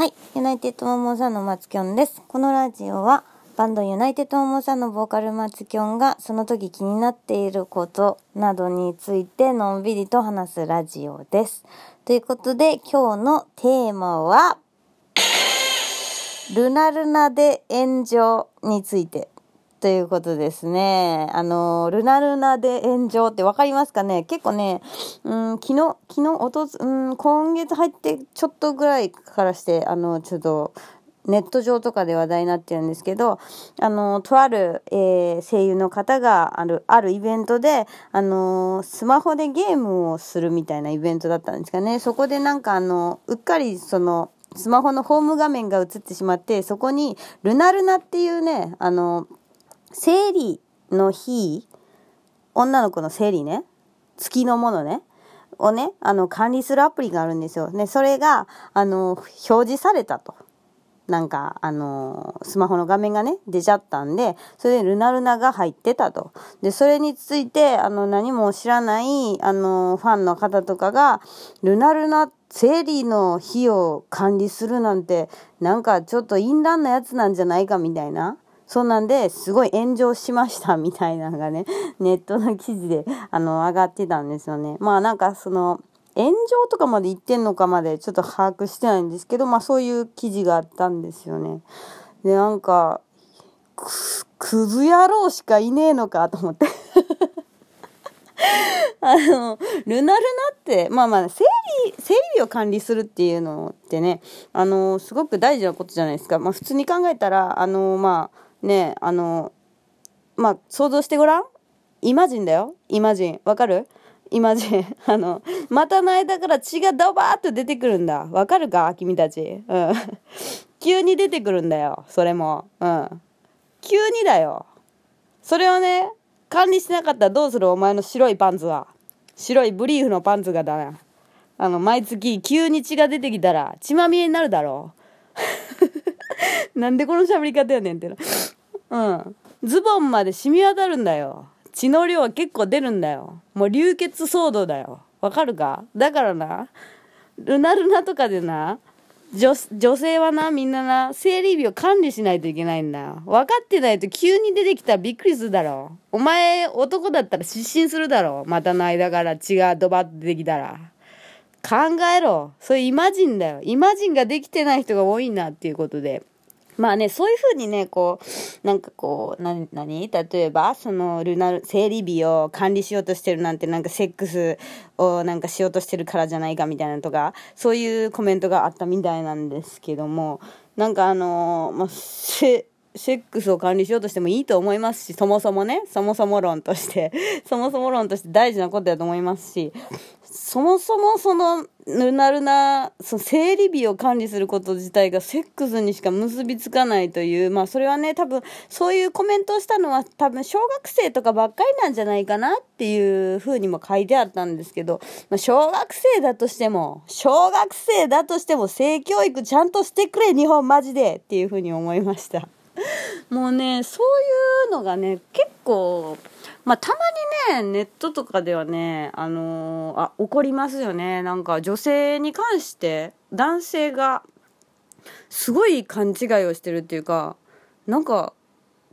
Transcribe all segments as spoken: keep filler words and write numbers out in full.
はい、ユナイテッドモンモンさんのマツキョンです。このラジオはバンドユナイテッドモンモンさんのボーカルマツキョンがその時気になっていることなどについてのんびりと話すラジオです。ということで今日のテーマはルナルナで炎上についてということですね。あのルナルナで炎上ってわかりますかね。結構ね、うん、昨日昨日おとつ、うん、今月入ってちょっとぐらいからしてあのちょっとネット上とかで話題になってるんですけど、あのとある、えー、声優の方があるあるイベントであのスマホでゲームをするみたいなイベントだったんですかね。そこでなんかあのうっかりそのスマホのホーム画面が映ってしまって、そこにルナルナっていうねあの生理の日、女の子の生理ね、月のものねをねあの管理するアプリがあるんですよね。それがあの表示されたと、なんかあのスマホの画面がね出ちゃったんで、それでルナルナが入ってたと。でそれについてあの何も知らないあのファンの方とかがルナルナ生理の日を管理するなんてなんかちょっと淫乱なやつなんじゃないかみたいな、そうなんですごい炎上しましたみたいなのがねネットの記事であの上がってたんですよね。まあなんかその炎上とかまで言ってんのかまでちょっと把握してないんですけど、まあそういう記事があったんですよね。でなんかク, クズ野郎しかいねえのかと思ってあのルナルナってまあまあ生理生理を管理するっていうのってねあのすごく大事なことじゃないですか。まあ普通に考えたらあのまあねえあのまあ想像してごらん、イマジンだよ、イマジンわかる、イマジンあの股の間から血がドバーッと出てくるんだ、わかるか君たち、うん急に出てくるんだよ、それもうん急にだよ。それをね管理しなかったらどうする、お前の白いパンツは、白いブリーフのパンツがだな、あの毎月急に血が出てきたら血まみれになるだろうなんでこの喋り方やねんってなうん、ズボンまで染み渡るんだよ、血の量は結構出るんだよ、もう流血騒動だよ、わかるか。だからなルナルナとかでな 女, 女性はなみんなな生理日を管理しないといけないんだ、分かってないと急に出てきたらびっくりするだろう、お前男だったら失神するだろう、股の間から血がドバッと出てきたら考えろ、それイマジンだよ、イマジンができてない人が多いなっていうことで、まあねそういう風にねこうなんかこうな何例えばそのルナル生理日を管理しようとしてるなんて、なんかセックスをなんかしようとしてるからじゃないかみたいなとか、そういうコメントがあったみたいなんですけども、なんかあのー、まあせセックスを管理しようとしてもいいと思いますし、そもそもねそもそも論としてそもそも論として大事なことだと思いますし、そもそもそのルナルナその生理日を管理すること自体がセックスにしか結びつかないという、まあそれはね多分そういうコメントをしたのは多分小学生とかばっかりなんじゃないかなっていうふうにも書いてあったんですけど、まあ、小学生だとしても小学生だとしても性教育ちゃんとしてくれ日本マジでっていうふうに思いました。もうねそういうのがね結構まあたまにねネットとかではねあのー、あ起こりますよね。なんか女性に関して男性がすごい勘違いをしてるっていうか、なんか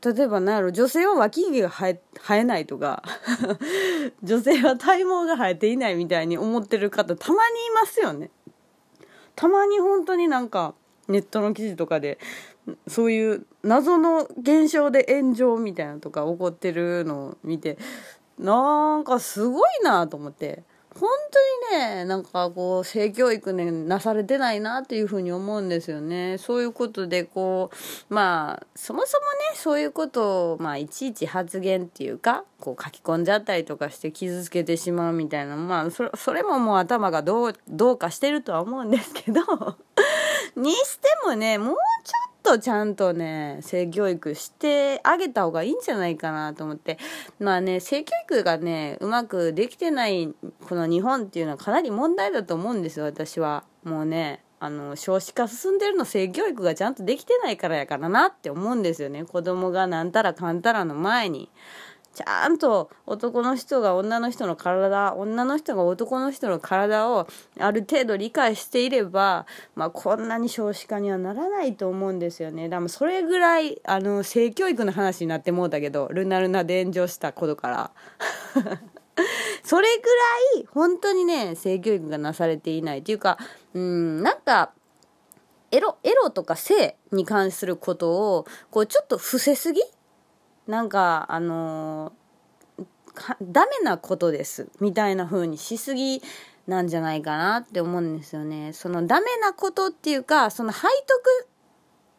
例えば何やろ、女性は脇毛が生 え, 生えないとか女性は体毛が生えていないみたいに思ってる方たまにいますよね。たまに本当になんかネットの記事とかでそういう謎の現象で炎上みたいなとか起こってるのを見て、なんかすごいなと思って、本当にねなんかこう性教育ねなされてないなっていうふうに思うんですよね。そういうことでこうまあそもそもねそういうことをまあいちいち発言っていうかこう書き込んじゃったりとかして傷つけてしまうみたいな、まあそれ、それももう頭がどう、どうかしてるとは思うんですけどにしてもねもうちょっとちゃんとね性教育してあげた方がいいんじゃないかなと思って、まあね性教育がねうまくできてないこの日本っていうのはかなり問題だと思うんですよ。私はもうねあの少子化進んでるの性教育がちゃんとできてないからやからなって思うんですよね。子供がなんたらかんたらの前にちゃんと男の人が女の人の体、女の人が男の人の体をある程度理解していれば、まあ、こんなに少子化にはならないと思うんですよね。だからそれぐらいあの性教育の話になってもうたけど、ルナルナで炎上したことからそれぐらい本当にね、性教育がなされていないっていうか、うーん、なんかエロ、エロとか性に関することをこうちょっと伏せすぎ、なんかあのー、ダメなことですみたいな風にしすぎなんじゃないかなって思うんですよね。そのダメなことっていうか、その背徳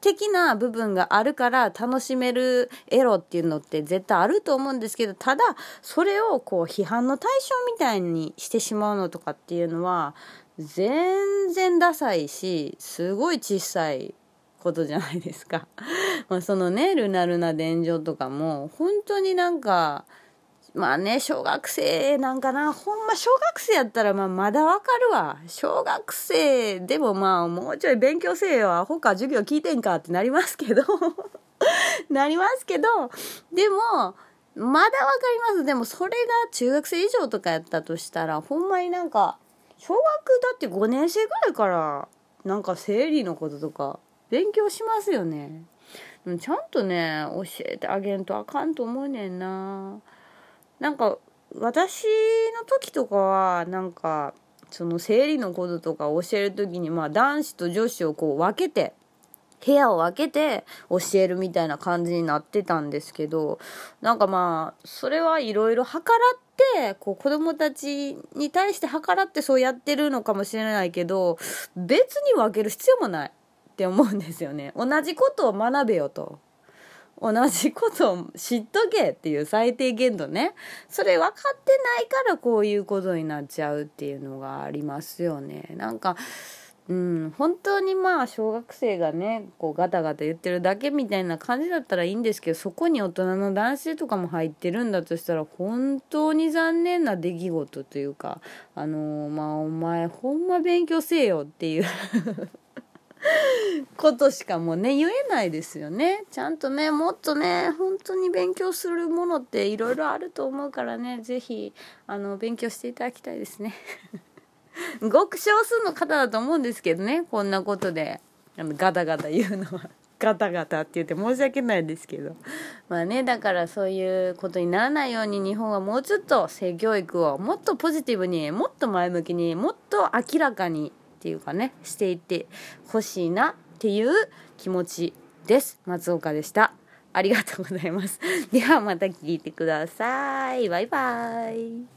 的な部分があるから楽しめるエロっていうのって絶対あると思うんですけど、ただそれをこう批判の対象みたいにしてしまうのとかっていうのは全然ダサいし、すごい小さいことじゃないですかまあそのね、ルナルナで炎上とかも本当になんか、まあね、小学生なんかな、ほんま小学生やったらまあまだわかるわ。小学生でもまあもうちょい勉強せえよ、アホか授業聞いてんかってなりますけどなりますけど、でもまだわかります。でもそれが中学生以上とかやったとしたら、ほんまになんか小学だってごねん生ぐらいからなんか生理のこととか勉強しますよね。でもちゃんとね教えてあげんとあかんと思うねんな。なんか私の時とかはなんかその生理のこととか教える時に、まあ男子と女子をこう分けて、部屋を分けて教えるみたいな感じになってたんですけど、なんかまあそれはいろいろ計らってこう子供たちに対して計らってそうやってるのかもしれないけど、別に分ける必要もないって思うんですよね。同じことを学べよと、同じことを知っとけっていう最低限度ね。それ分かってないからこういうことになっちゃうっていうのがありますよね。なんか、うん、本当にまあ小学生がねこうガタガタ言ってるだけみたいな感じだったらいいんですけど、そこに大人の男性とかも入ってるんだとしたら本当に残念な出来事というか、あのー、まあお前ほんま勉強せえよっていうことしかもうね言えないですよね。ちゃんとね、もっとね本当に勉強するものっていろいろあると思うからね、ぜひあの勉強していただきたいですねごく少数の方だと思うんですけどね、こんなことであのガタガタ言うのはガタガタって言って申し訳ないですけど、まあね、だからそういうことにならないように日本はもうちょっと性教育をもっとポジティブに、もっと前向きに、もっと明らかにっていうかね、していってほしいなっていう気持ちです。松岡でした。ありがとうございます。ではまた聞いてください。バイバイ。